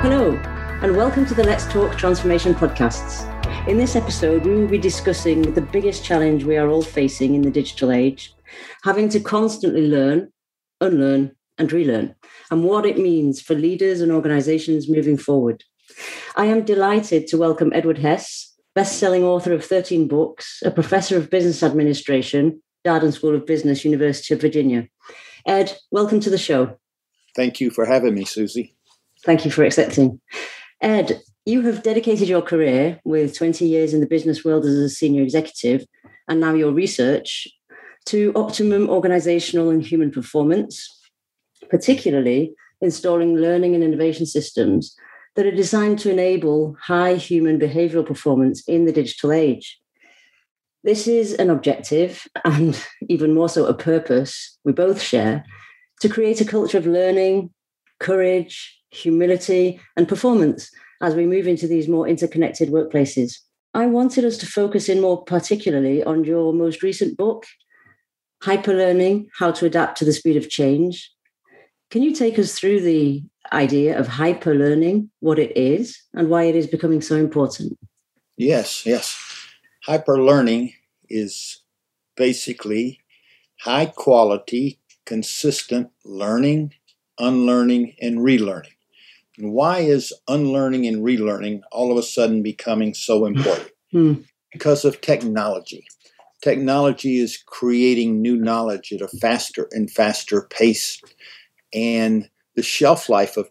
Hello, and welcome to the Let's Talk Transformation podcasts. In this episode, we will be discussing the biggest challenge we are all facing in the digital age, having to constantly learn, unlearn, and relearn, and what it means for leaders and organizations moving forward. I am delighted to welcome Edward Hess, best-selling author of 13 books, a professor of business administration, Darden School of Business, University of Virginia. Ed, welcome to the show. Thank you for having me, Susie. Thank you for accepting. Ed, you have dedicated your career with 20 years in the business world as a senior executive, and now your research, to optimum organizational and human performance, particularly installing learning and innovation systems that are designed to enable high human behavioral performance in the digital age. This is an objective, and even more so a purpose we both share, to create a culture of learning, courage, humility, and performance as we move into these more interconnected workplaces. I wanted us to focus in more particularly on your most recent book, Hyperlearning: How to Adapt to the Speed of Change. Can you take us through the idea of hyperlearning, what it is, and why it is becoming so important? Yes. Hyperlearning is basically high-quality, consistent learning, unlearning, and relearning. And why is unlearning and relearning all of a sudden becoming so important? Because of technology. Technology is creating new knowledge at a faster and faster pace. And the shelf life of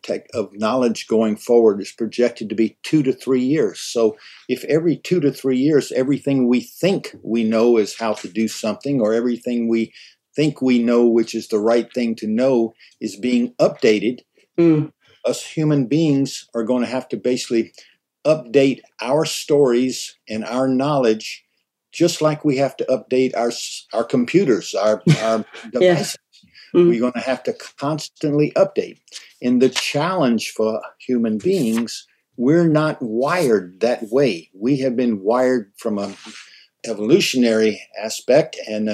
knowledge going forward is projected to be 2 to 3 years. So if every 2 to 3 years, everything we think we know is how to do something, or everything we think we know, which is the right thing to know, is being updated, us human beings are going to have to basically update our stories and our knowledge, just like we have to update our computers, our devices. We're going to have to constantly update. And the challenge for human beings, we're not wired that way. We have been wired from an evolutionary aspect and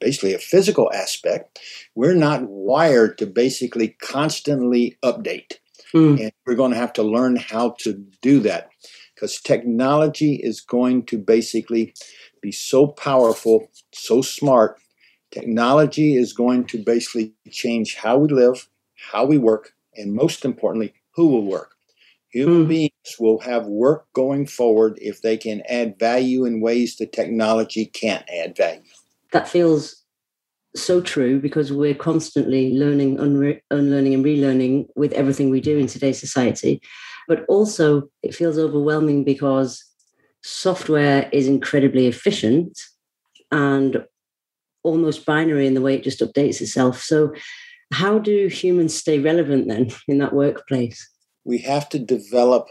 basically a physical aspect. We're not wired to basically constantly update. And we're going to have to learn how to do that, because technology is going to basically be so powerful, so smart. Technology is going to basically change how we live, how we work, and most importantly, who will work. Human beings will have work going forward if they can add value in ways that technology can't add value. That feels so true, because we're constantly learning, unlearning and relearning with everything we do in today's society. But also it feels overwhelming because software is incredibly efficient and almost binary in the way it just updates itself. So how do humans stay relevant then in that workplace? We have to develop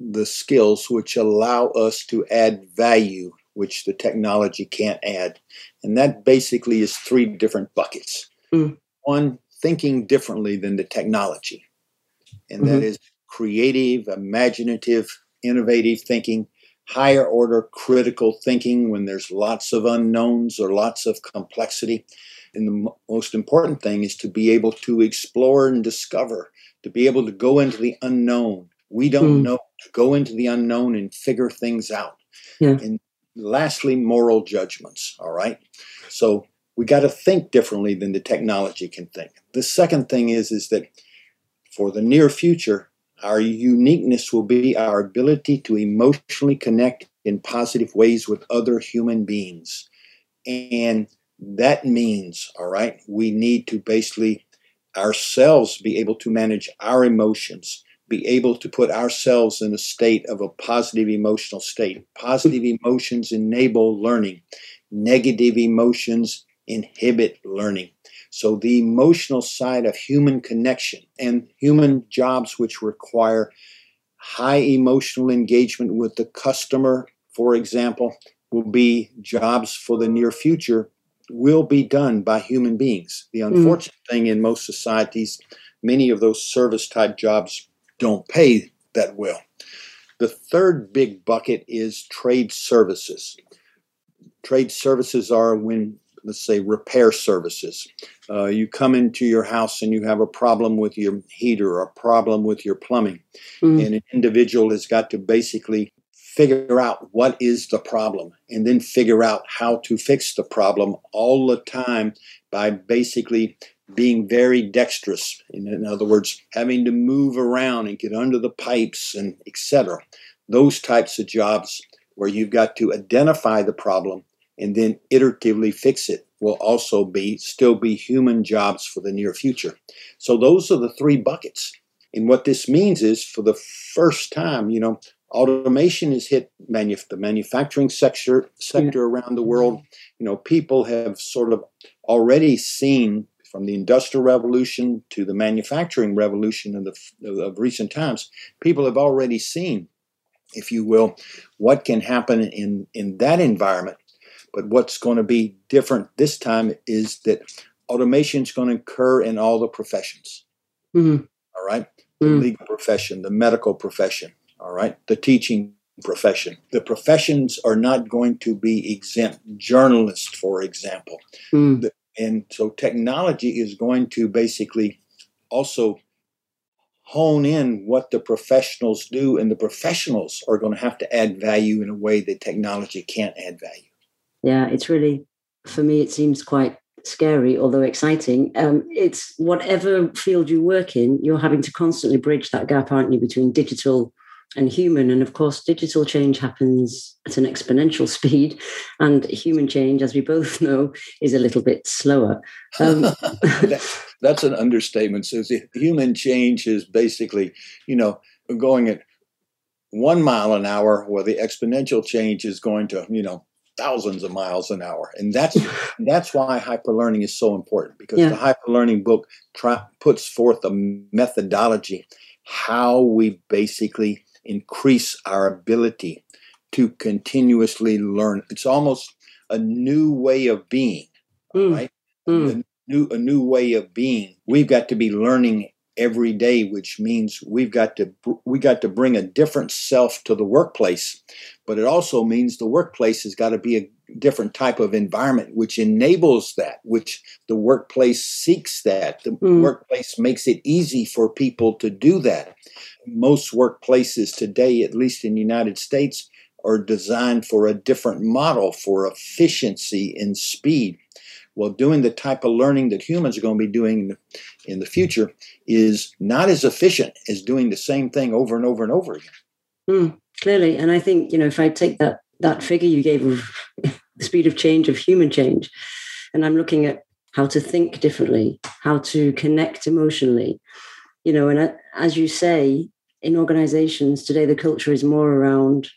the skills which allow us to add value, which the technology can't add. And that basically is three different buckets. One, thinking differently than the technology. And that is creative, imaginative, innovative thinking, higher order critical thinking when there's lots of unknowns or lots of complexity. And the most important thing is to be able to explore and discover, to be able to go into the unknown. We don't know, to go into the unknown and figure things out. And lastly, moral judgments. All right. So we got to think differently than the technology can think. The second thing is that for the near future, our uniqueness will be our ability to emotionally connect in positive ways with other human beings. And that means, all right, we need to basically ourselves be able to manage our emotions, be able to put ourselves in a state of a positive emotional state. Positive emotions enable learning. Negative emotions inhibit learning. So the emotional side of human connection and human jobs which require high emotional engagement with the customer, for example, will be jobs for the near future, will be done by human beings. The unfortunate thing in most societies, many of those service type jobs don't pay that well. The third big bucket is trade services. Trade services are when, let's say, repair services. You come into your house and you have a problem with your heater or a problem with your plumbing. Mm. And an individual has got to basically figure out what is the problem and then figure out how to fix the problem all the time by basically being very dexterous. In other words, having to move around and get under the pipes and etc. Those types of jobs where you've got to identify the problem and then iteratively fix it will also still be human jobs for the near future. So those are the three buckets. And what this means is, for the first time, you know, automation has hit the manufacturing sector around the world. You know, people have sort of already seen, from the Industrial Revolution to the Manufacturing Revolution of recent times, people have already seen, if you will, what can happen in that environment. But what's going to be different this time is that automation is going to occur in all the professions. Mm-hmm. All right? The legal profession, the medical profession. All right, the teaching profession. The professions are not going to be exempt. Journalists, for example. Mm. And so technology is going to basically also hone in what the professionals do, and the professionals are going to have to add value in a way that technology can't add value. Yeah, it's really, for me, it seems quite scary, although exciting. It's whatever field you work in, you're having to constantly bridge that gap, aren't you, between digital and human. And of course, digital change happens at an exponential speed, and human change, as we both know, is a little bit slower. That's an understatement. So human change is basically, you know, going at 1 mile an hour, where the exponential change is going to, you know, thousands of miles an hour. And that's why hyperlearning is so important, because the hyperlearning book puts forth a methodology, how we basically increase our ability to continuously learn. It's almost a new way of being, right? Mm. A new way of being. We've got to be learning every day, which means we got to bring a different self to the workplace. But it also means the workplace has got to be a different type of environment, which enables that, which the workplace seeks that. The workplace makes it easy for people to do that. Most workplaces today, at least in the United States, are designed for a different model for efficiency and speed. Well, doing the type of learning that humans are going to be doing in the future is not as efficient as doing the same thing over and over and over again. Clearly. And I think, you know, if I take that figure you gave of the speed of change, of human change, and I'm looking at how to think differently, how to connect emotionally, you know, and as you say, in organizations today, the culture is more around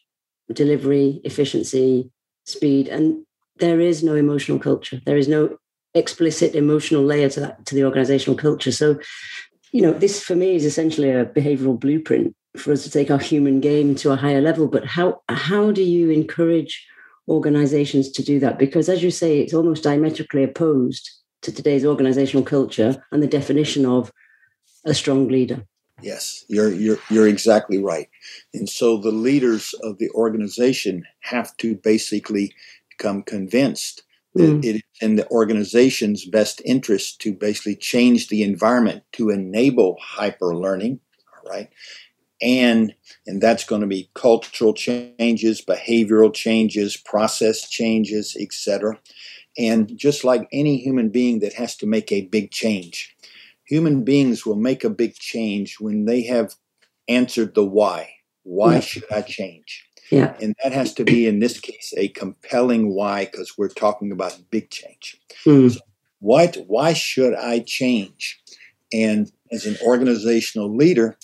delivery, efficiency, speed, and there is no emotional culture. There is no explicit emotional layer to the organizational culture. So, you know, this for me is essentially a behavioral blueprint for us to take our human game to a higher level. But how do you encourage organizations to do that? Because as you say, it's almost diametrically opposed to today's organizational culture and the definition of a strong leader. Yes, you're exactly right. And so the leaders of the organization have to basically become convinced that it is in the organization's best interest to basically change the environment to enable hyperlearning, all right? And that's going to be cultural changes, behavioral changes, process changes, etc. And just like any human being that has to make a big change, human beings will make a big change when they have answered the why. Why should I change? Yeah. And that has to be, in this case, a compelling why, because we're talking about big change. So why should I change? And as an organizational leader,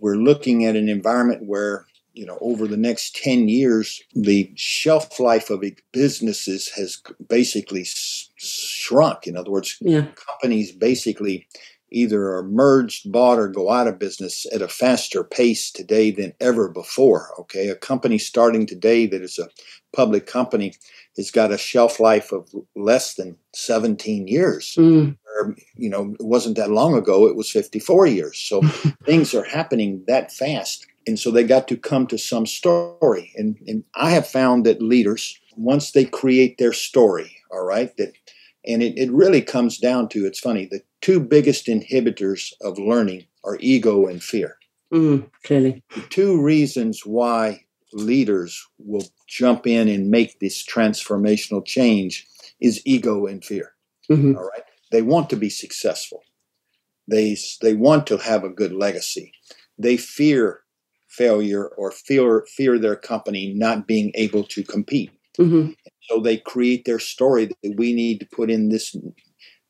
we're looking at an environment where, you know, over the next 10 years, the shelf life of businesses has basically shrunk. In other words, companies basically either are merged, bought, or go out of business at a faster pace today than ever before. Okay, a company starting today that is a public company has got a shelf life of less than 17 years. Or, you know, it wasn't that long ago, it was 54 years. So things are happening that fast. And so they got to come to some story. And I have found that leaders once they create their story, all right, that, and it really comes down to, it's funny, the two biggest inhibitors of learning are ego and fear. Clearly. The two reasons why leaders will jump in and make this transformational change is ego and fear. Mm-hmm. All right. They want to be successful. They want to have a good legacy. They fear failure or fear their company not being able to compete. Mm-hmm. So they create their story that we need to put in this.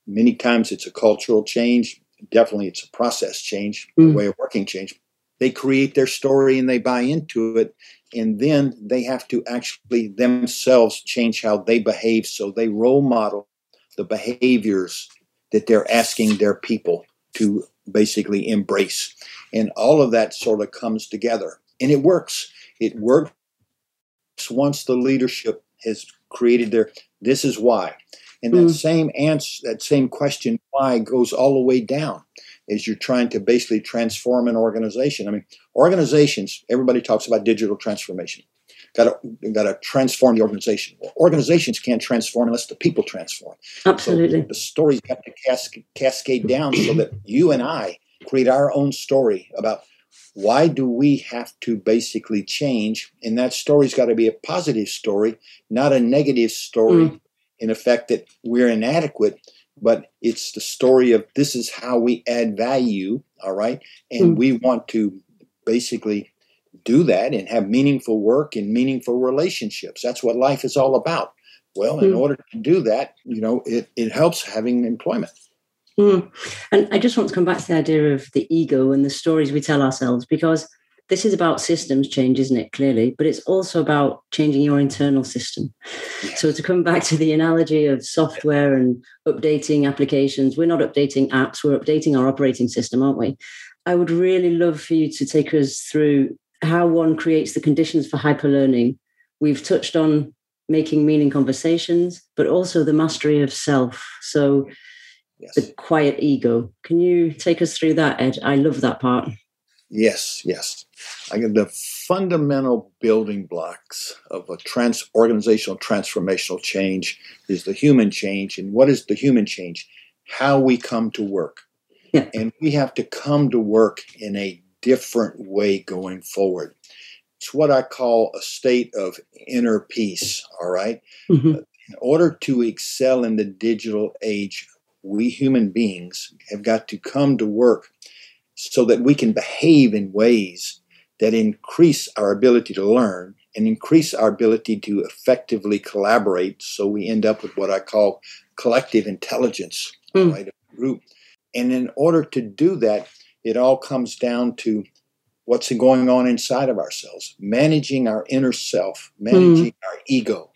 Many times it's a cultural change. Definitely it's a process change, a way of working change. They create their story and they buy into it. And then they have to actually themselves change how they behave. So they role model the behaviors that they're asking their people to basically embrace. And all of that sort of comes together. And it works. It works once the leadership has created their, this is why. And that same answer, that same question, why, goes all the way down as you're trying to basically transform an organization. I mean, organizations, everybody talks about digital transformation. Got to transform the organization. Well, organizations can't transform unless the people transform. Absolutely. So the story's got to cascade down so that you and I create our own story about why do we have to basically change. And that story's got to be a positive story, not a negative story. In effect, that we're inadequate, but it's the story of this is how we add value, all right? And we want to basically do that and have meaningful work and meaningful relationships. That's what life is all about. Well, in order to do that, you know, it helps having employment. And I just want to come back to the idea of the ego and the stories we tell ourselves, because this is about systems change, isn't it? Clearly, but it's also about changing your internal system. Yeah. So to come back to the analogy of software and updating applications, we're not updating apps, we're updating our operating system, aren't we? I would really love for you to take us through how one creates the conditions for hyperlearning. We've touched on making meaning conversations, but also the mastery of self. So the quiet ego. Can you take us through that, Ed? I love that part. Yes, yes. The fundamental building blocks of a organizational transformational change is the human change. And what is the human change? How we come to work. Yeah. And we have to come to work in a different way going forward. It's what I call a state of inner peace, all right? Mm-hmm. In order to excel in the digital age, we human beings have got to come to work so that we can behave in ways that increase our ability to learn and increase our ability to effectively collaborate. So we end up with what I call collective intelligence, right, a group. And in order to do that, it all comes down to what's going on inside of ourselves, managing our inner self, managing our ego,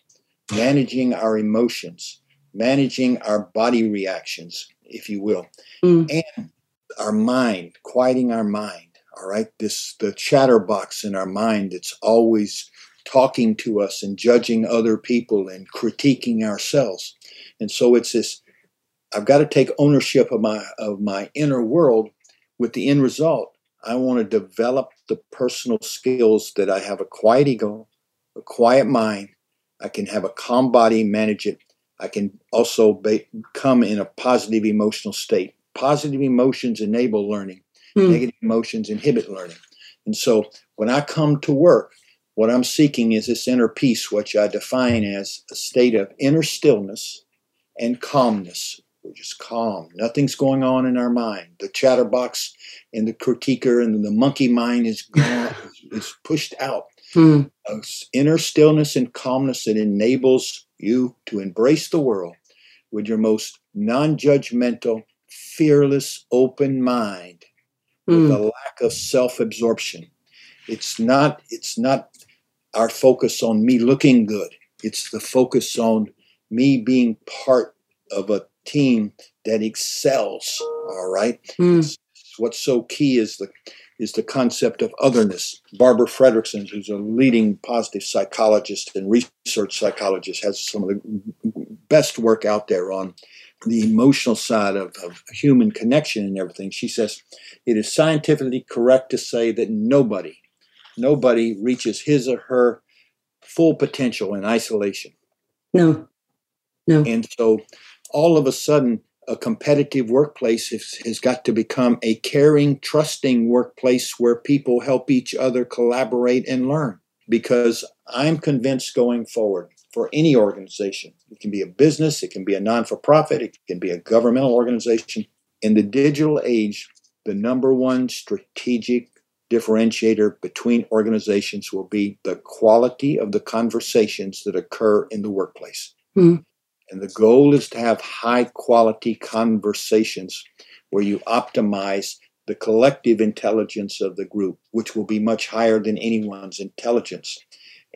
managing our emotions, managing our body reactions, if you will, and our mind, quieting our mind, all right? The chatterbox in our mind that's always talking to us and judging other people and critiquing ourselves. And so it's this, I've got to take ownership of my inner world with the end result. I want to develop the personal skills that I have a quiet ego, a quiet mind. I can have a calm body, manage it. I can also come in a positive emotional state. Positive emotions enable learning. Negative emotions inhibit learning. And so when I come to work, what I'm seeking is this inner peace, which I define as a state of inner stillness and calmness. We're just calm. Nothing's going on in our mind. The chatterbox and the critiquer and the monkey mind is gone, is pushed out. Inner stillness and calmness that enables you to embrace the world with your most non-judgmental, fearless, open mind with a lack of self-absorption. It's not our focus on me looking good. It's the focus on me being part of a team that excels. All right. What's so key is the concept of otherness. Barbara Fredrickson, who's a leading positive psychologist and research psychologist, has some of the best work out there on the emotional side of human connection and everything. She says, it is scientifically correct to say that nobody reaches his or her full potential in isolation. No. And so all of a sudden, a competitive workplace has got to become a caring, trusting workplace where people help each other collaborate and learn. Because I'm convinced going forward, for any organization, it can be a business, it can be a non-for-profit, it can be a governmental organization. In the digital age, the number one strategic differentiator between organizations will be the quality of the conversations that occur in the workplace. Mm-hmm. And the goal is to have high quality conversations where you optimize the collective intelligence of the group, which will be much higher than anyone's intelligence.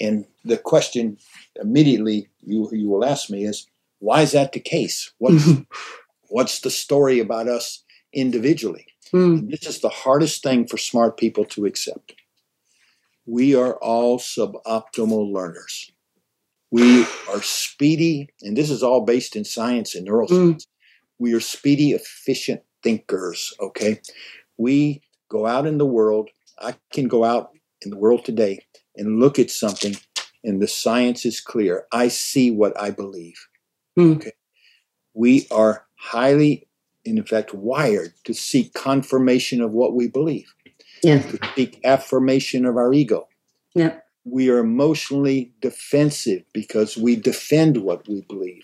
And the question immediately you will ask me is, why is that the case? What's the story about us individually? Mm. This is the hardest thing for smart people to accept. We are all suboptimal learners. We are speedy, and this is all based in science and neuroscience. Mm. We are speedy, efficient thinkers, okay? We go out in the world. I can go out in the world today and look at something, and the science is clear. I see what I believe, okay? We are highly, in fact, wired to seek confirmation of what we believe, to seek affirmation of our ego. Yeah. We are emotionally defensive because we defend what we believe.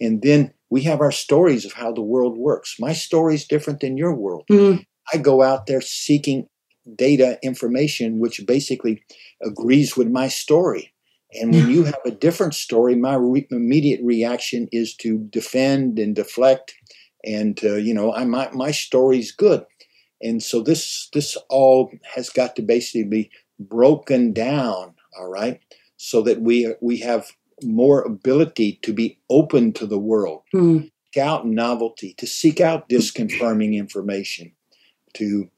And then we have our stories of how the world works. My story is different than your world. Mm. I go out there seeking data information, which basically agrees with my story. And when you have a different story, my immediate reaction is to defend and deflect. And, my story's good. And so this all has got to basically be broken down, all right, so that we have more ability to be open to the world, to seek out novelty, to seek out disconfirming information, to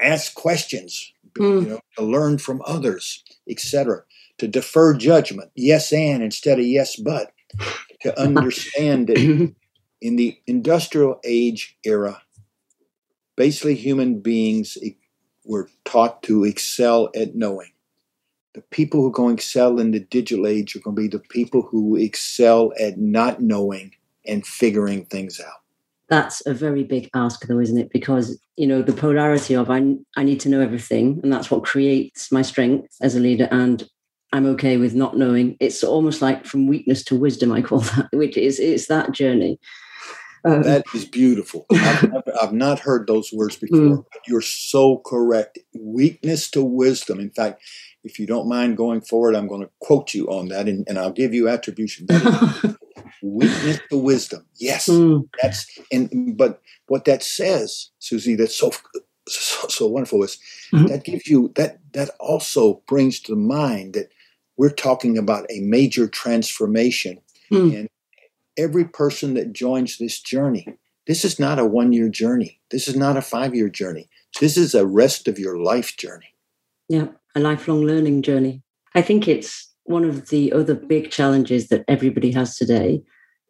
ask questions, to learn from others, etc., to defer judgment, yes and instead of yes but, to understand that in the industrial age era, basically human beings were taught to excel at knowing. The people who are going to excel in the digital age are going to be the people who excel at not knowing and figuring things out. That's a very big ask, though, isn't it? Because, the polarity of I need to know everything, and that's what creates my strength as a leader, and I'm okay with not knowing. It's almost like from weakness to wisdom, I call that, which is that journey. That is beautiful. I've not heard those words before, but you're so correct. Weakness to wisdom. In fact, if you don't mind going forward, I'm going to quote you on that, and I'll give you attribution. Weakness to wisdom. Yes. But what that says, Susie, that's so wonderful is that gives you that also brings to mind that we're talking about a major transformation. And every person that joins this journey, this is not a one-year journey. This is not a five-year journey. This is a rest of your life journey. Yeah, a lifelong learning journey. I think it's one of the other big challenges that everybody has today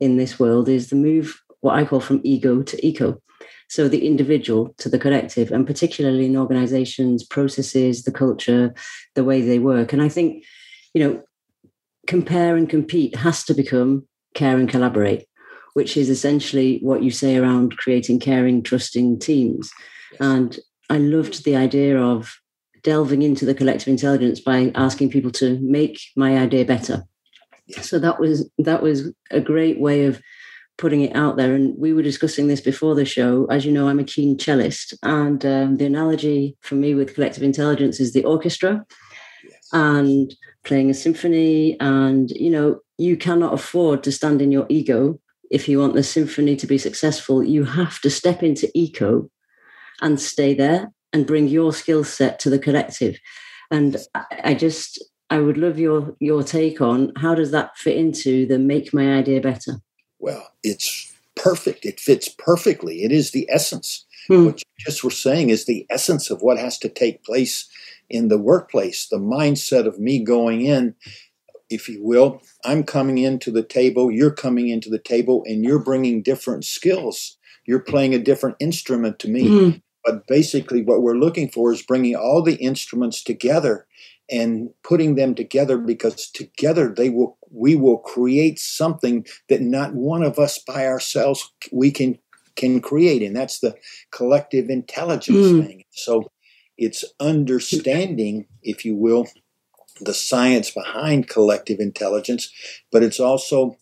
in this world is the move, what I call from ego to eco. So the individual to the collective, and particularly in organizations, processes, the culture, the way they work. And I think, compare and compete has to become care and collaborate, which is essentially what you say around creating caring, trusting teams. And I loved the idea of delving into the collective intelligence by asking people to make my idea better. So that was a great way of putting it out there. And we were discussing this before the show. As you know, I'm a keen cellist. And the analogy for me with collective intelligence is the orchestra and playing a symphony. And, you cannot afford to stand in your ego. If you want the symphony to be successful, you have to step into eco and stay there and bring your skill set to the collective. And I would love your take on how does that fit into the make my idea better? Well, it's perfect. It fits perfectly. It is the essence. What you just were saying is the essence of what has to take place in the workplace, the mindset of me going in, if you will, I'm coming into the table, you're coming into the table, and you're bringing different skills. You're playing a different instrument to me. But basically what we're looking for is bringing all the instruments together and putting them together, because together we will create something that not one of us by ourselves can create. And that's the collective intelligence thing. So it's understanding, if you will, the science behind collective intelligence, but it's also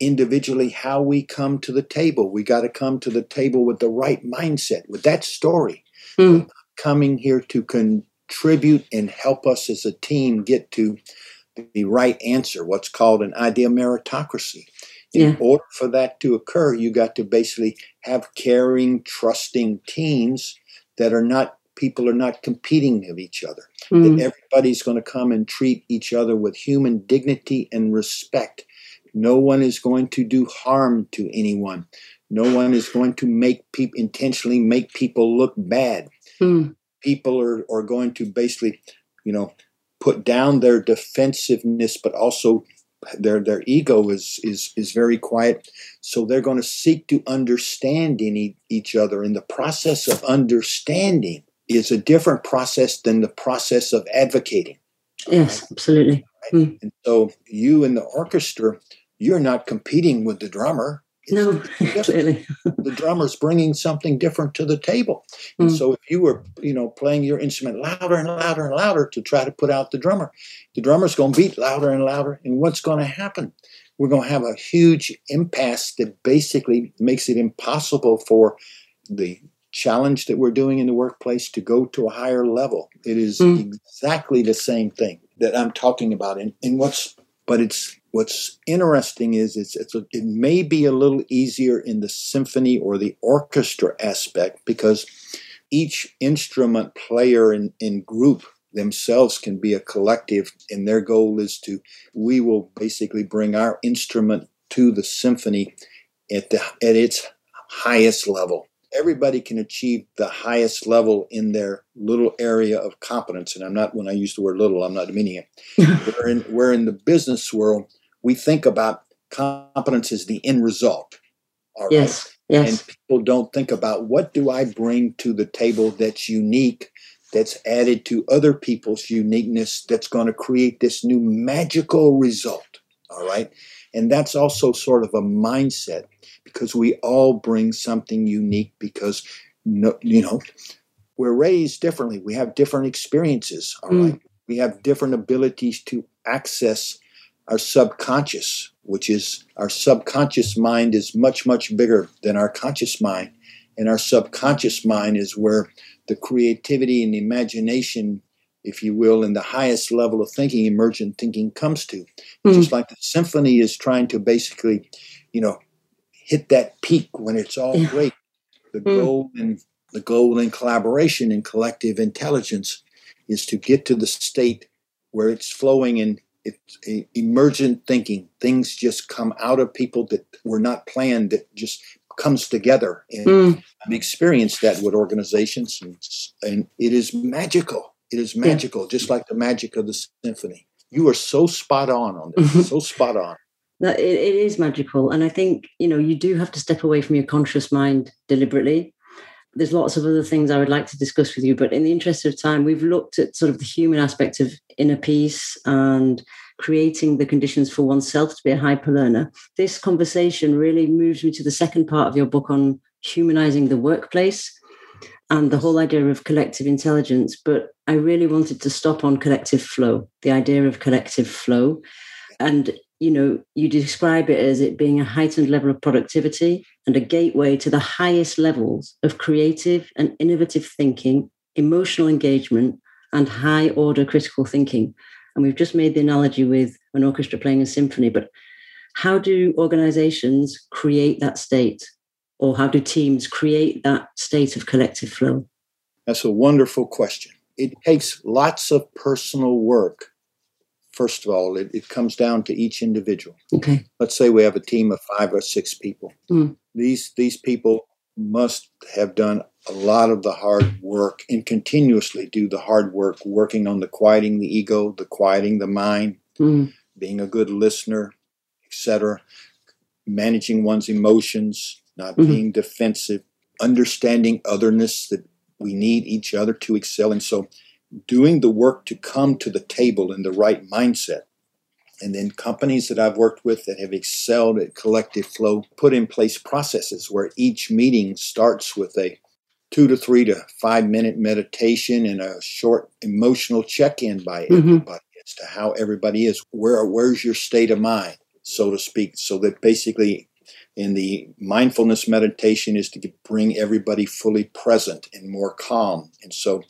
individually how we come to the table. We got to come to the table with the right mindset, with that story. Mm. Coming here to contribute and help us as a team get to the right answer, what's called an idea meritocracy. In order for that to occur, you got to basically have caring, trusting teams that are not, people are not competing with each other, that everybody's going to come and treat each other with human dignity and respect. No one is going to do harm to anyone. No one is going to make intentionally make people look bad. People are going to basically, you know, put down their defensiveness, but also their ego is very quiet. So they're going to seek to understand each other. And the process of understanding is a different process than the process of advocating. Yes, absolutely. Right? And so you and the orchestra, you're not competing with the drummer. No, absolutely. The drummer's bringing something different to the table. And so if you were, you know, playing your instrument louder and louder and louder to try to put out the drummer's going to beat louder and louder. And what's going to happen? We're going to have a huge impasse that basically makes it impossible for the challenge that we're doing in the workplace to go to a higher level. It is exactly the same thing that I'm talking about. And what's interesting is it may be a little easier in the symphony or the orchestra aspect, because each instrument player in group themselves can be a collective, and their goal is to, we will basically bring our instrument to the symphony at its highest level. Everybody can achieve the highest level in their little area of competence. And I'm not, when I use the word little, I'm not meaning it. We're in the business world, we think about competence as the end result. All right? Yes. And people don't think about, what do I bring to the table that's unique, that's added to other people's uniqueness, that's going to create this new magical result. All right. And that's also sort of a mindset, because we all bring something unique, because, you know, we're raised differently. We have different experiences. All right. We have different abilities to access our subconscious, which is, our subconscious mind is much, much bigger than our conscious mind. And our subconscious mind is where the creativity and the imagination, if you will, in the highest level of thinking, emergent thinking, comes to. Just like the symphony is trying to basically, you know, hit that peak when it's all great. The goal in collaboration and collective intelligence is to get to the state where it's flowing and it's emergent thinking. Things just come out of people that were not planned, that just comes together. And I've experienced that with organizations, and it is magical. It is magical, just like the magic of the symphony. You are so spot on this, so spot on. No, it is magical. And I think, you know, you do have to step away from your conscious mind deliberately. There's lots of other things I would like to discuss with you, but in the interest of time, we've looked at sort of the human aspect of inner peace and creating the conditions for oneself to be a hyperlearner. This conversation really moves me to the second part of your book on humanizing the workplace and the whole idea of collective intelligence. But I really wanted to stop on collective flow, the idea of collective flow. And, you know, you describe it as it being a heightened level of productivity and a gateway to the highest levels of creative and innovative thinking, emotional engagement, and high order critical thinking. And we've just made the analogy with an orchestra playing a symphony, but how do organizations create that state? Or how do teams create that state of collective flow? That's a wonderful question. It takes lots of personal work. First of all, it comes down to each individual. Okay. Let's say we have a team of 5 or 6 people. These people must have done a lot of the hard work and continuously do the hard work, working on the quieting the ego, the quieting the mind, being a good listener, etc., managing one's emotions, not being defensive, understanding otherness, that we need each other to excel. And so doing the work to come to the table in the right mindset. And then companies that I've worked with that have excelled at collective flow put in place processes where each meeting starts with a 2 to 3 to 5 minute meditation and a short emotional check-in by everybody as to how everybody is. Where's your state of mind, so to speak, so that basically in the mindfulness meditation is to bring everybody fully present and more calm. And so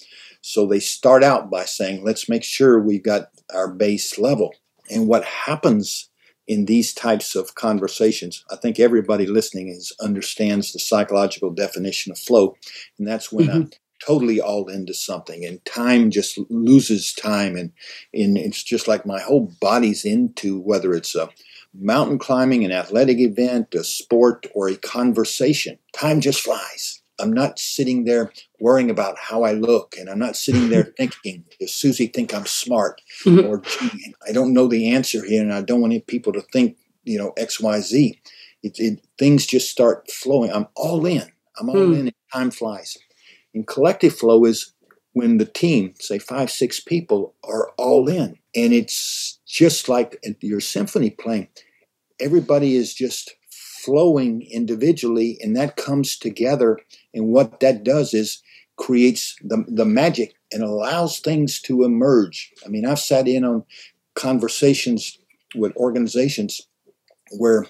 they start out by saying, let's make sure we've got our base level. And what happens in these types of conversations, I think everybody listening understands the psychological definition of flow. And that's when I'm totally all into something and time just loses time. And it's just like my whole body's into, whether it's a mountain climbing, an athletic event, a sport, or a conversation. Time just flies. I'm not sitting there worrying about how I look, and I'm not sitting there thinking, does Susie think I'm smart? Or, gee, I don't know the answer here, and I don't want people to think, you know, X, Y, Z. Things just start flowing. I'm all in. I'm all in, and time flies. And collective flow is when the team, say 5, 6 people, are all in. And it's just like your symphony playing. Everybody is just flowing individually, and that comes together. And what that does is creates the magic and allows things to emerge. I mean, I've sat in on conversations with organizations where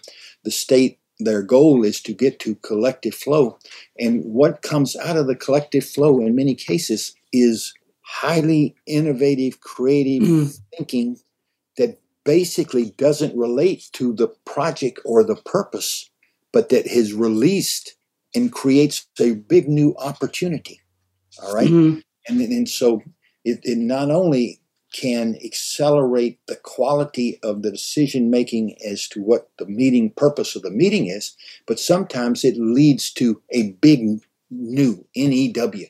their goal is to get to collective flow. And what comes out of the collective flow in many cases is highly innovative, creative thinking that basically doesn't relate to the project or the purpose, but that is released and creates a big new opportunity. All right. And so it not only can accelerate the quality of the decision-making as to what the meeting purpose of the meeting is, but sometimes it leads to a big new, N-E-W,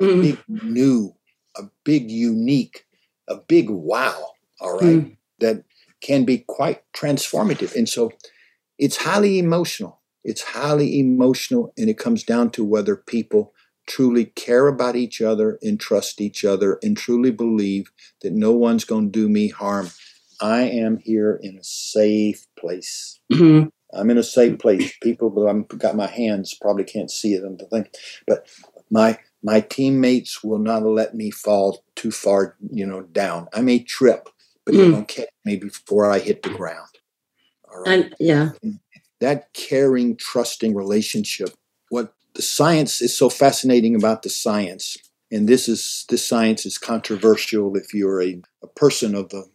a big new, a big unique, a big wow. All right. That can be quite transformative. And so it's highly emotional. It's highly emotional, and it comes down to whether people truly care about each other and trust each other and truly believe that no one's going to do me harm. I am here in a safe place. I'm in a safe place. People, I've got my hands, probably can't see it on the thing, but my teammates will not let me fall too far, down. I may trip, but they don't catch me before I hit the ground. All right. And that caring, trusting relationship. What the science is so fascinating about the science, and this science is controversial if you're a person of the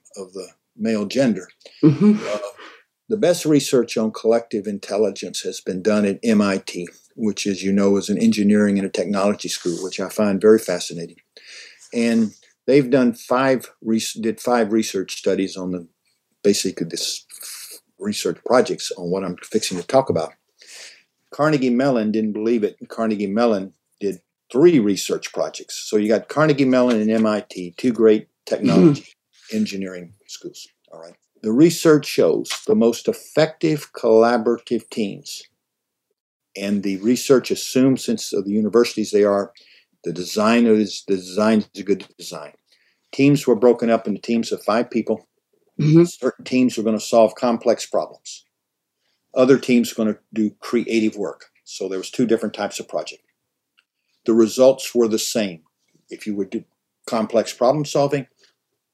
male gender. The best research on collective intelligence has been done at MIT, which, as you know, is an engineering and a technology school, which I find very fascinating. And they've done five research studies on this research projects on what I'm fixing to talk about. Carnegie Mellon didn't believe it. Carnegie Mellon did 3 research projects. So you got Carnegie Mellon and MIT, 2 great technology engineering schools. All right. The research shows the most effective collaborative teams, and the research assumes, since the universities they are, the design is a good design. Teams were broken up into teams of 5 people. Certain teams were going to solve complex problems. Other teams were going to do creative work. So there was 2 different types of project. The results were the same. If you would do complex problem solving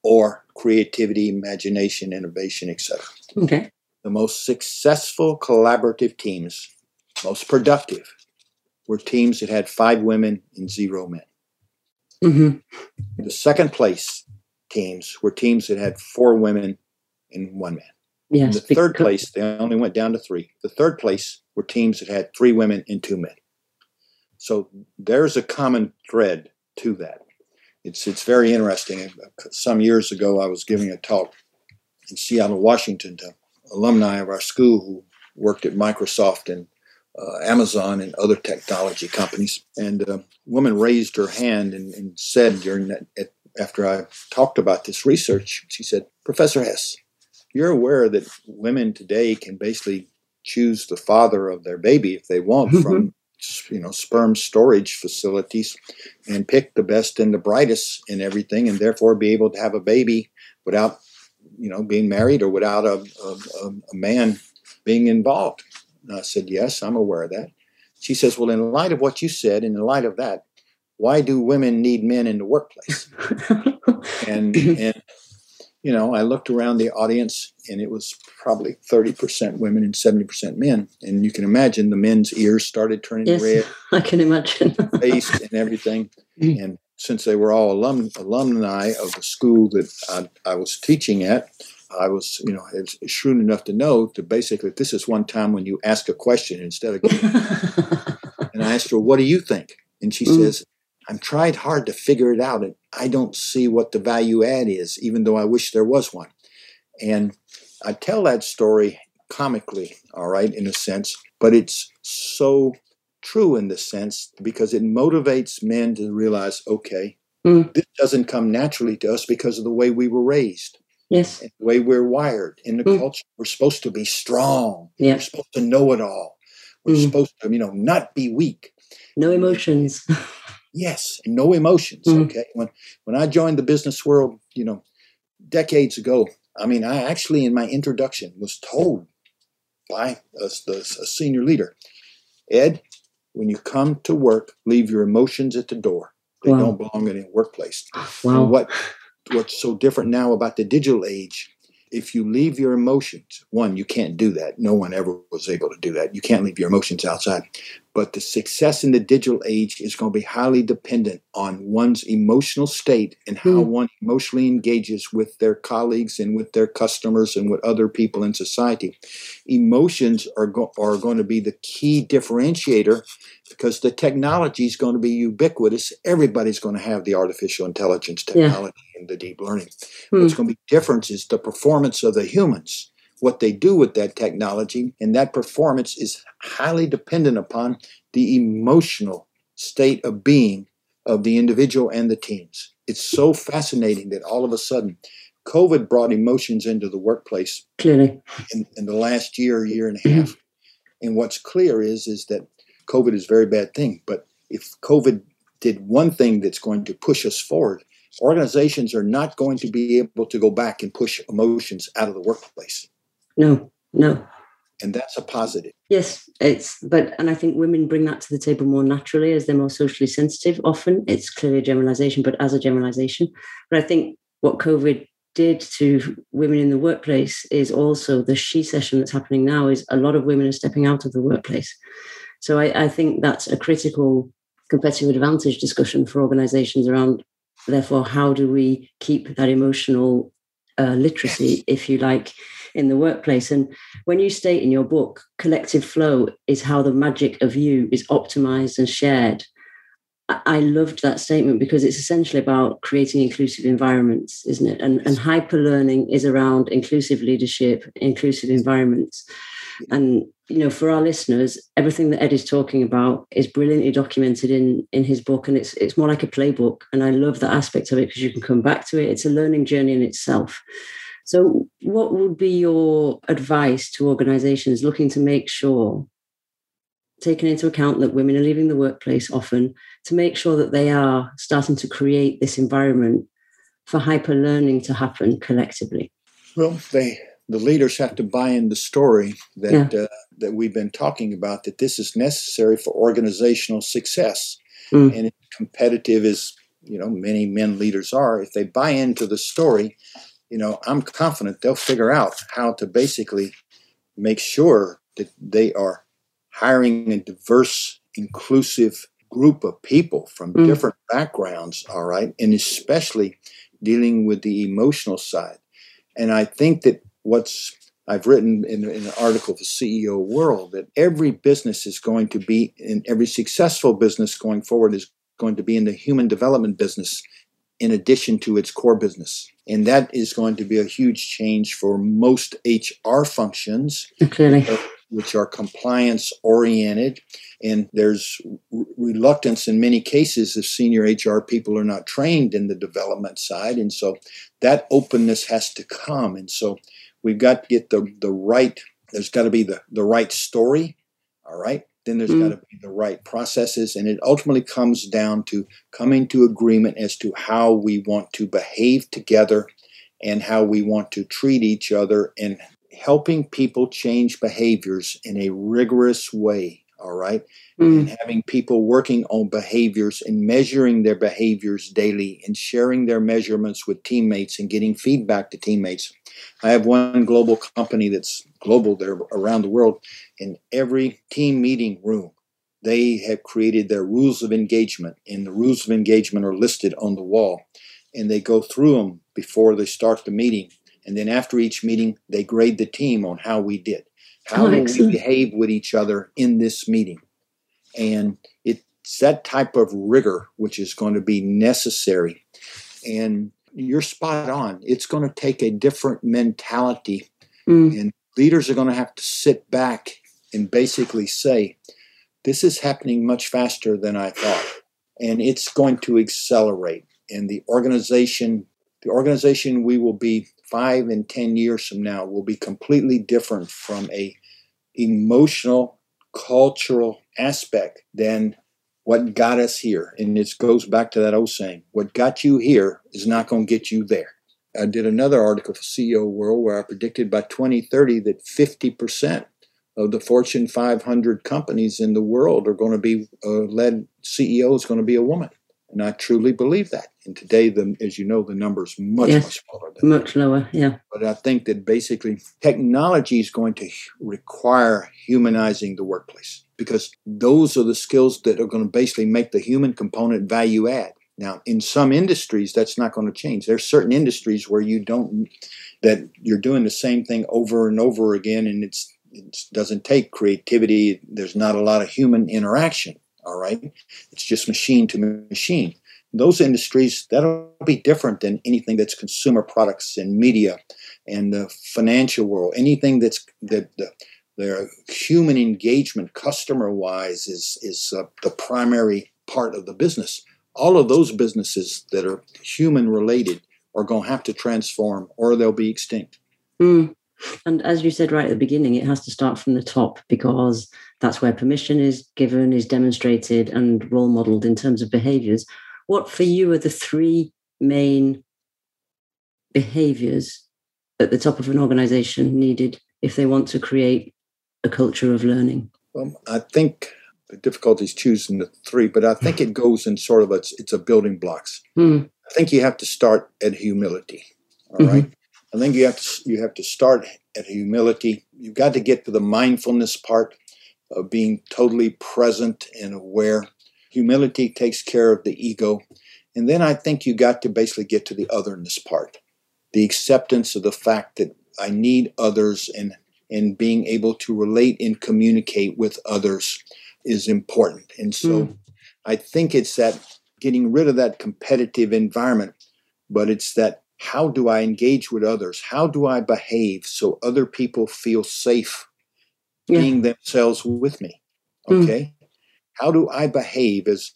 or creativity, imagination, innovation, etc. Okay. The most successful collaborative teams, most productive, were teams that had 5 women and 0 men. The second place teams were teams that had 4 women and 1 man. Yes, the third place, they only went down to 3. The third place were teams that had 3 women and 2 men. So there's a common thread to that. It's very interesting. Some years ago, I was giving a talk in Seattle, Washington, to alumni of our school who worked at Microsoft and Amazon and other technology companies. And a woman raised her hand and said during that, after I talked about this research, she said, "Professor Hess, you're aware that women today can basically choose the father of their baby if they want from sperm storage facilities and pick the best and the brightest in everything, and therefore be able to have a baby without, being married or without a man being involved. And I said, yes, I'm aware of that. She says, well, in light of what you said, and in light of that, why do women need men in the workplace? and I looked around the audience, and it was probably 30% women and 70% men. And you can imagine the men's ears started turning red. I can imagine. Face and everything. And since they were all alumni of the school that I was teaching at, I was, shrewd enough to know that basically this is one time when you ask a question instead of getting And I asked her, what do you think? And she says, I'm tried hard to figure it out, and I don't see what the value add is, even though I wish there was one. And I tell that story comically, all right, in a sense, but it's so true in the sense because it motivates men to realize, okay, this doesn't come naturally to us because of the way we were raised. Yes. And the way we're wired in the culture. We're supposed to be strong. Yeah. We're supposed to know it all. We're supposed to, not be weak. No emotions. Yes, no emotions. Okay. When I joined the business world, decades ago, I actually in my introduction was told by a senior leader, Ed, when you come to work, leave your emotions at the door. They don't belong in a workplace. Wow. And what's so different now about the digital age, if you leave your emotions, one, you can't do that. No one ever was able to do that. You can't leave your emotions outside. But the success in the digital age is going to be highly dependent on one's emotional state and how one emotionally engages with their colleagues and with their customers and with other people in society. Emotions are going to be the key differentiator because the technology is going to be ubiquitous. Everybody's going to have the artificial intelligence technology and the deep learning. What's going to be different is the performance of the humans, what they do with that technology, and that performance is highly dependent upon the emotional state of being of the individual and the teams. It's so fascinating that all of a sudden, COVID brought emotions into the workplace clearly in the last year and a half. And what's clear is that COVID is a very bad thing, but if COVID did one thing that's going to push us forward, organizations are not going to be able to go back and push emotions out of the workplace. No. And that's a positive. Yes, and I think women bring that to the table more naturally as they're more socially sensitive. Often it's clearly a generalization, but as a generalization. But I think what COVID did to women in the workplace is also the she session that's happening now is a lot of women are stepping out of the workplace. So I think that's a critical competitive advantage discussion for organizations around, therefore, how do we keep that emotional literacy, if you like, in the workplace. And when you state in your book, collective flow is how the magic of you is optimized and shared. I loved that statement because it's essentially about creating inclusive environments, isn't it? And hyperlearning is around inclusive leadership, inclusive environments. And, for our listeners, everything that Ed is talking about is brilliantly documented in his book. And it's more like a playbook. And I love that aspect of it because you can come back to it. It's a learning journey in itself. So what would be your advice to organizations looking to make sure, taking into account that women are leaving the workplace often, to make sure that they are starting to create this environment for hyperlearning to happen collectively? Well, the leaders have to buy in the story that we've been talking about, that this is necessary for organizational success. And it's competitive as, many men leaders are. If they buy into the story, I'm confident they'll figure out how to basically make sure that they are hiring a diverse, inclusive group of people from different backgrounds, all right, and especially dealing with the emotional side. And I think that I've written in an article for CEO World that every business is going to be, in every successful business going forward is going to be in the human development business in addition to its core business. And that is going to be a huge change for most HR functions, clearly, which are compliance oriented. And there's reluctance in many cases if senior HR people are not trained in the development side. And so that openness has to come. And so we've got to get the right, there's got to be the right story, all right, then there's got to be the right processes. And it ultimately comes down to coming to agreement as to how we want to behave together and how we want to treat each other and helping people change behaviors in a rigorous way. All right. And having people working on behaviors and measuring their behaviors daily and sharing their measurements with teammates and getting feedback to teammates. I have one global company that's global. They're around the world. In every team meeting room, they have created their rules of engagement, and the rules of engagement are listed on the wall, and they go through them before they start the meeting. And then after each meeting, they grade the team on how we did. How do we behave with each other in this meeting? And it's that type of rigor which is going to be necessary. And you're spot on. It's going to take a different mentality. And leaders are going to have to sit back and basically say, this is happening much faster than I thought. And it's going to accelerate. And the organization we will be 5 and 10 years from now will be completely different from a emotional, cultural aspect than what got us here. And it goes back to that old saying, what got you here is not going to get you there. I did another article for CEO World where I predicted by 2030 that 50% of the Fortune 500 companies in the world are going to be CEO is going to be a woman. And I truly believe that. And today, as you know, the number's much smaller. Much lower, yeah. But I think that basically technology is going to require humanizing the workplace, because those are the skills that are going to basically make the human component value add. Now, in some industries, that's not going to change. There's certain industries where you're doing the same thing over and over again, and it doesn't take creativity. There's not a lot of human interaction. All right. It's just machine to machine. Those industries, that'll be different than anything that's consumer products and media and the financial world. Anything that's their human engagement, customer wise, is the primary part of the business. All of those businesses that are human related are going to have to transform, or they'll be extinct. And as you said right at the beginning, it has to start from the top, because that's where permission is given, is demonstrated and role modeled in terms of behaviours. What for you are the three main behaviours at the top of an organisation needed if they want to create a culture of learning? Well, I think the difficulty is choosing the three, but I think it goes in sort of it's a building blocks. I think you have to start at humility, all right? I think you have to start at humility. You've got to get to the mindfulness part of being totally present and aware. Humility takes care of the ego. And then I think you got to basically get to the otherness part, the acceptance of the fact that I need others, and being able to relate and communicate with others is important. And so I think it's that getting rid of that competitive environment, but it's that, how do I engage with others? How do I behave so other people feel safe being themselves with me? Okay. How do I behave as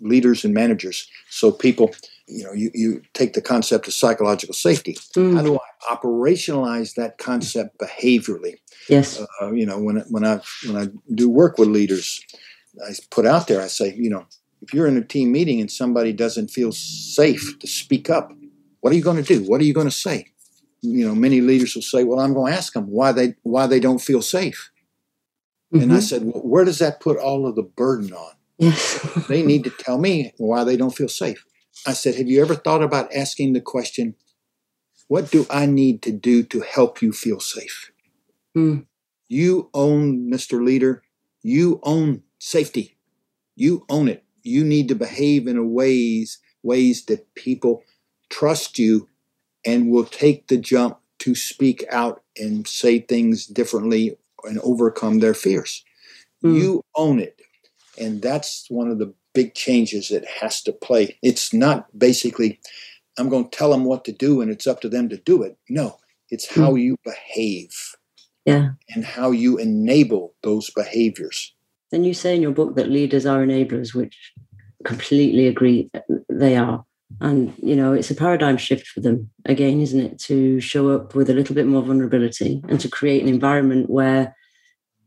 leaders and managers? So people, you take the concept of psychological safety. How do I operationalize that concept behaviorally? Yes. When I do work with leaders, I put out there, I say, if you're in a team meeting and somebody doesn't feel safe to speak up, what are you going to do? What are you going to say? Many leaders will say, well, I'm going to ask them why they don't feel safe. And I said, well, where does that put all of the burden on? They need to tell me why they don't feel safe. I said, have you ever thought about asking the question, what do I need to do to help you feel safe? You own, Mr. Leader, you own safety. You own it. You need to behave in ways that people trust you and will take the jump to speak out and say things differently and overcome their fears. You own it. And that's one of the big changes that has to play. It's not basically, I'm going to tell them what to do and it's up to them to do it. No, it's how you behave and how you enable those behaviors. And you say in your book that leaders are enablers, which completely agree they are. And, it's a paradigm shift for them, again, isn't it, to show up with a little bit more vulnerability and to create an environment where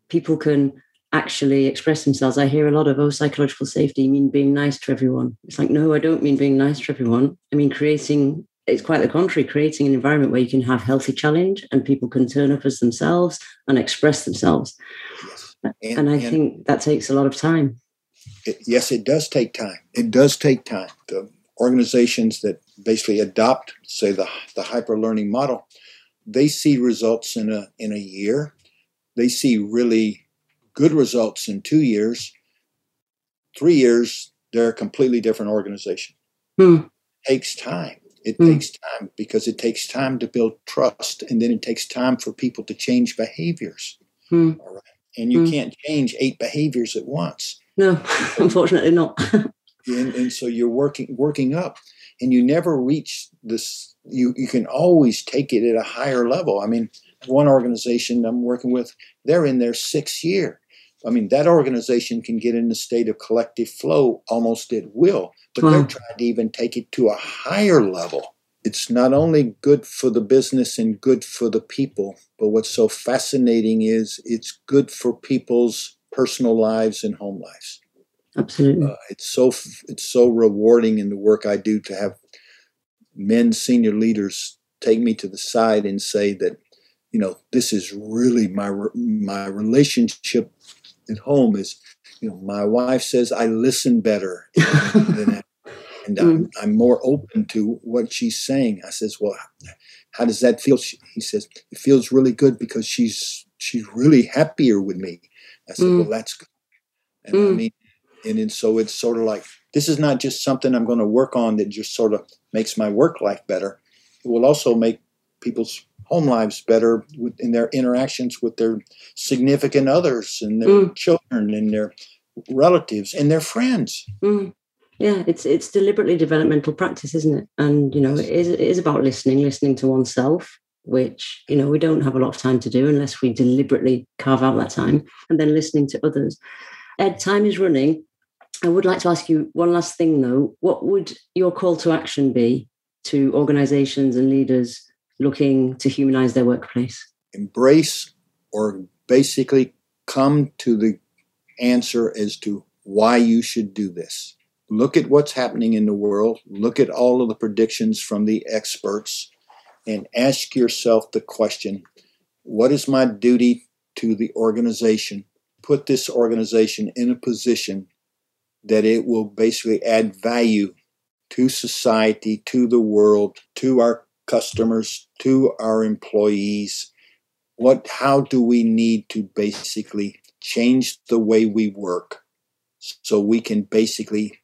people can actually express themselves. I hear a lot of, oh, psychological safety, mean being nice to everyone. It's like, no, I don't mean being nice to everyone. I mean, creating, it's quite the contrary, creating an environment where you can have healthy challenge and people can turn up as themselves and express themselves. Yes. And I think that takes a lot of time. It does take time. It does take time. The organizations that basically adopt, say, the hyperlearning model, they see results in a year. They see really good results in 2 years. 3 years, they're a completely different organization. It takes time. It takes time because it takes time to build trust, and then it takes time for people to change behaviors. All right. And you can't change 8 behaviors at once. No, unfortunately not. and so you're working up, and you never reach this. You can always take it at a higher level. I mean, one organization I'm working with, they're in their 6th year. I mean, that organization can get in a state of collective flow almost at will, but they're trying to even take it to a higher level. It's not only good for the business and good for the people, but what's so fascinating is it's good for people's personal lives and home lives. Absolutely. It's so rewarding in the work I do to have men, senior leaders, take me to the side and say that, you know, this is really my relationship at home is, you know, my wife says I listen better and I'm more open to what she's saying. I says, well, how does that feel? He says, it feels really good because she's really happier with me. I said, well, that's good. And I mean, and so it's sort of like, this is not just something I'm going to work on that just sort of makes my work life better. It will also make people's home lives better in their interactions with their significant others and their children and their relatives and their friends. Yeah, it's deliberately developmental practice, isn't it? And, you know, it is about listening to oneself, which, you know, we don't have a lot of time to do unless we deliberately carve out that time, and then listening to others. Ed, time is running. I would like to ask you one last thing, though. What would your call to action be to organizations and leaders looking to humanize their workplace? Embrace, or basically come to the answer as to why you should do this. Look at what's happening in the world. Look at all of the predictions from the experts and ask yourself the question, what is my duty to the organization? Put this organization in a position that it will basically add value to society, to the world, to our customers, to our employees. How do we need to basically change the way we work so we can basically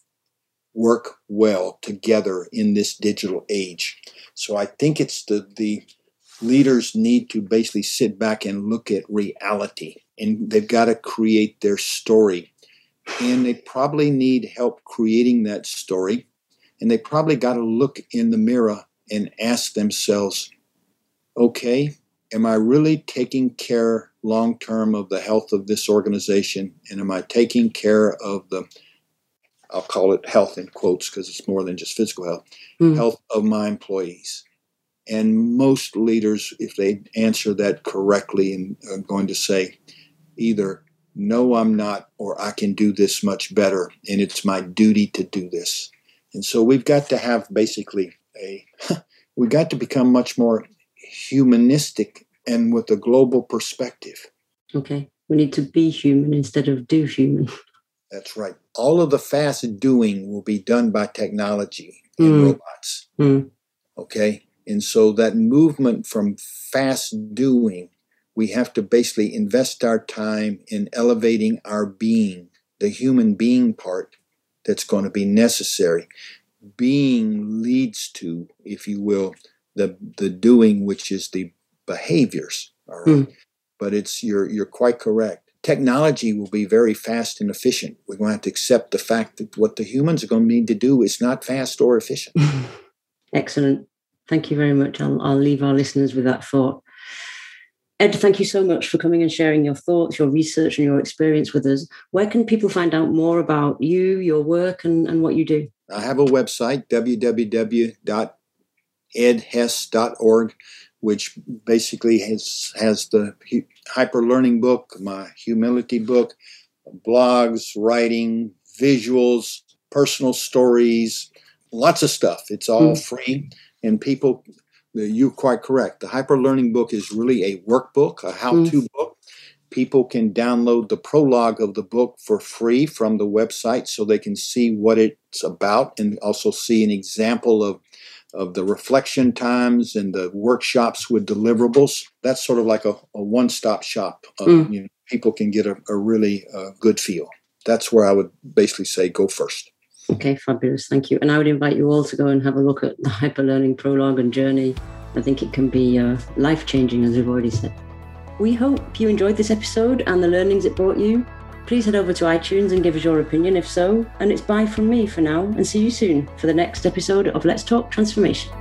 work well together in this digital age? So I think it's the leaders need to basically sit back and look at reality, and they've got to create their story. And they probably need help creating that story. And they probably got to look in the mirror and ask themselves, okay, am I really taking care long-term of the health of this organization? And am I taking care of the, I'll call it health in quotes because it's more than just physical health, health of my employees? And most leaders, if they answer that correctly, and are going to say either, no, I'm not, or I can do this much better, and it's my duty to do this. And so we've got to have basically we've got to become much more humanistic and with a global perspective. Okay. We need to be human instead of do human. That's right. All of the fast doing will be done by technology and robots. Okay. And so that movement from fast doing, we have to basically invest our time in elevating our being, the human being part that's going to be necessary. Being leads to, if you will, the doing, which is the behaviors. All right. But you're quite correct. Technology will be very fast and efficient. We're going to have to accept the fact that what the humans are going to need to do is not fast or efficient. Excellent. Thank you very much. I'll leave our listeners with that thought. Ed, thank you so much for coming and sharing your thoughts, your research, and your experience with us. Where can people find out more about you, your work, and what you do? I have a website, www.edhess.org. which basically has the Hyperlearning book, my humility book, blogs, writing, visuals, personal stories, lots of stuff. It's all free. And people, you're quite correct. The Hyperlearning book is really a workbook, a how-to book. People can download the prologue of the book for free from the website so they can see what it's about and also see an example of the reflection times and the workshops with deliverables. That's sort of like a one-stop shop. You know, people can get a really good feel. That's where I would basically say go first. Okay, fabulous. Thank you. And I would invite you all to go and have a look at the Hyperlearning prologue and journey. I think it can be life-changing, as we've already said. We hope you enjoyed this episode and the learnings it brought you. Please head over to iTunes and give us your opinion if so. And it's bye from me for now, and see you soon for the next episode of Let's Talk Transformation.